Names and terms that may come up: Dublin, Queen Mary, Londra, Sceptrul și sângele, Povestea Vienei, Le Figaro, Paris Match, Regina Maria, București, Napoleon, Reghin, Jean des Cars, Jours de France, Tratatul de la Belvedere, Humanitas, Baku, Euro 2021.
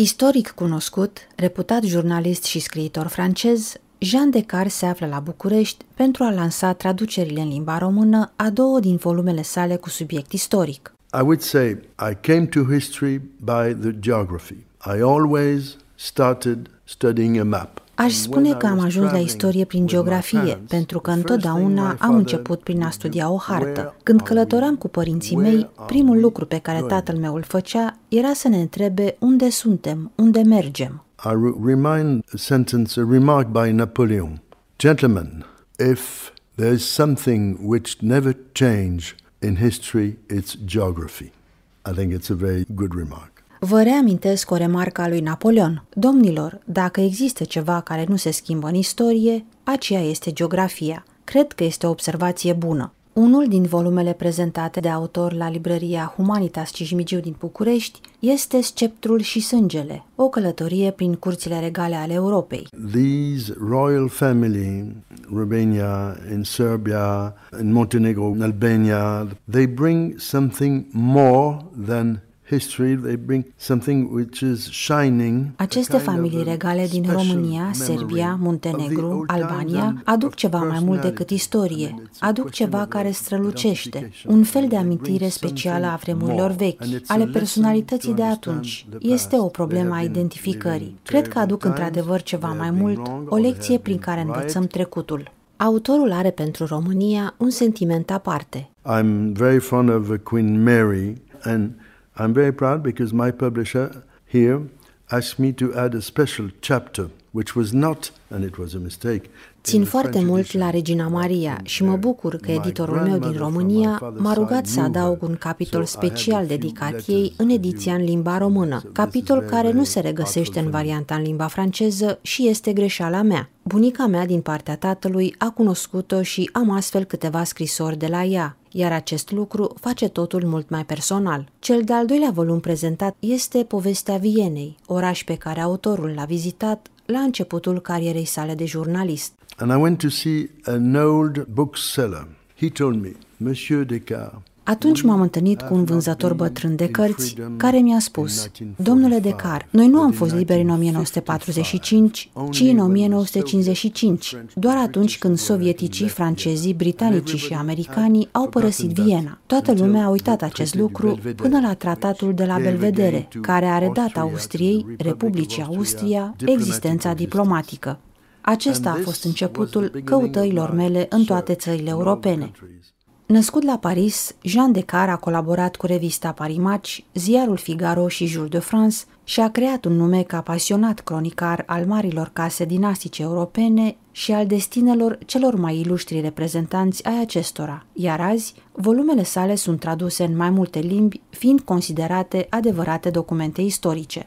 Istoric cunoscut, reputat jurnalist și scriitor francez, Jean des Cars se află la București pentru a lansa traducerile în limba română a două din volumele sale cu subiect istoric. I would say I came to history by the geography. I always started studying a map. Aș spune că am ajuns la istorie prin geografie, pentru că întotdeauna am început prin a studia o hartă. Când călătoream cu părinții mei, primul lucru pe care tatăl meu îl făcea era să ne întrebe unde suntem, unde mergem. I remind a sentence, a remark by Napoleon. Gentlemen, if there is something which never changes in history, it's geography. I think it's a very good remark. Vă reamintesc o remarcă a lui Napoleon. Domnilor, dacă există ceva care nu se schimbă în istorie, aceea este geografia. Cred că este o observație bună. Unul din volumele prezentate de autor la librăria Humanitas Cijmigiu din București este Sceptrul și sângele, o călătorie prin curțile regale ale Europei. These royal family, Romania, in Serbia, in Montenegro, in Albania, they bring something more than history, they bring something which is shining. Aceste familii regale din România, Serbia, Montenegru, Albania aduc ceva mai mult decât istorie, aduc ceva care strălucește, un fel de amintire specială a vremurilor vechi, ale personalității de atunci. Este o problemă a identificării. Cred că aduc într-adevăr ceva mai mult, o lecție prin care învățăm trecutul. Autorul are pentru România un sentiment aparte. I'm very fond of Queen Mary and I'm very proud because my publisher here asked me to add a special chapter, which was not, and it was a mistake. Țin foarte mult la Regina Maria și mă bucur că editorul meu din România m-a rugat să adaug un capitol special dedicat ei în ediția în limba română, capitol care nu se regăsește în varianta în limba franceză și este greșeala mea. Bunica mea din partea tatălui a cunoscut-o și am astfel câteva scrisori de la ea, iar acest lucru face totul mult mai personal. Cel de-al doilea volum prezentat este Povestea Vienei, oraș pe care autorul l-a vizitat la începutul carierei sale de jurnalist. And I went to see an old bookseller. He told me, Monsieur des Cars. Atunci m-am întâlnit cu un vânzător bătrân de cărți care mi-a spus: Domnule des Cars, noi nu am fost liberi în 1945, ci în 1955, doar atunci când sovieticii, francezii, britanicii și americanii au părăsit Viena. Toată lumea a uitat acest lucru până la Tratatul de la Belvedere, care a redat Austriei, Republicii Austria, existența diplomatică. Acesta a fost începutul căutărilor mele în toate țările europene. Născut la Paris, Jean des Cars a colaborat cu revista Paris Match, ziarul Figaro și Jour de France și a creat un nume ca pasionat cronicar al marilor case dinastice europene și al destinelor celor mai iluștri reprezentanți ai acestora, iar azi, volumele sale sunt traduse în mai multe limbi, fiind considerate adevărate documente istorice.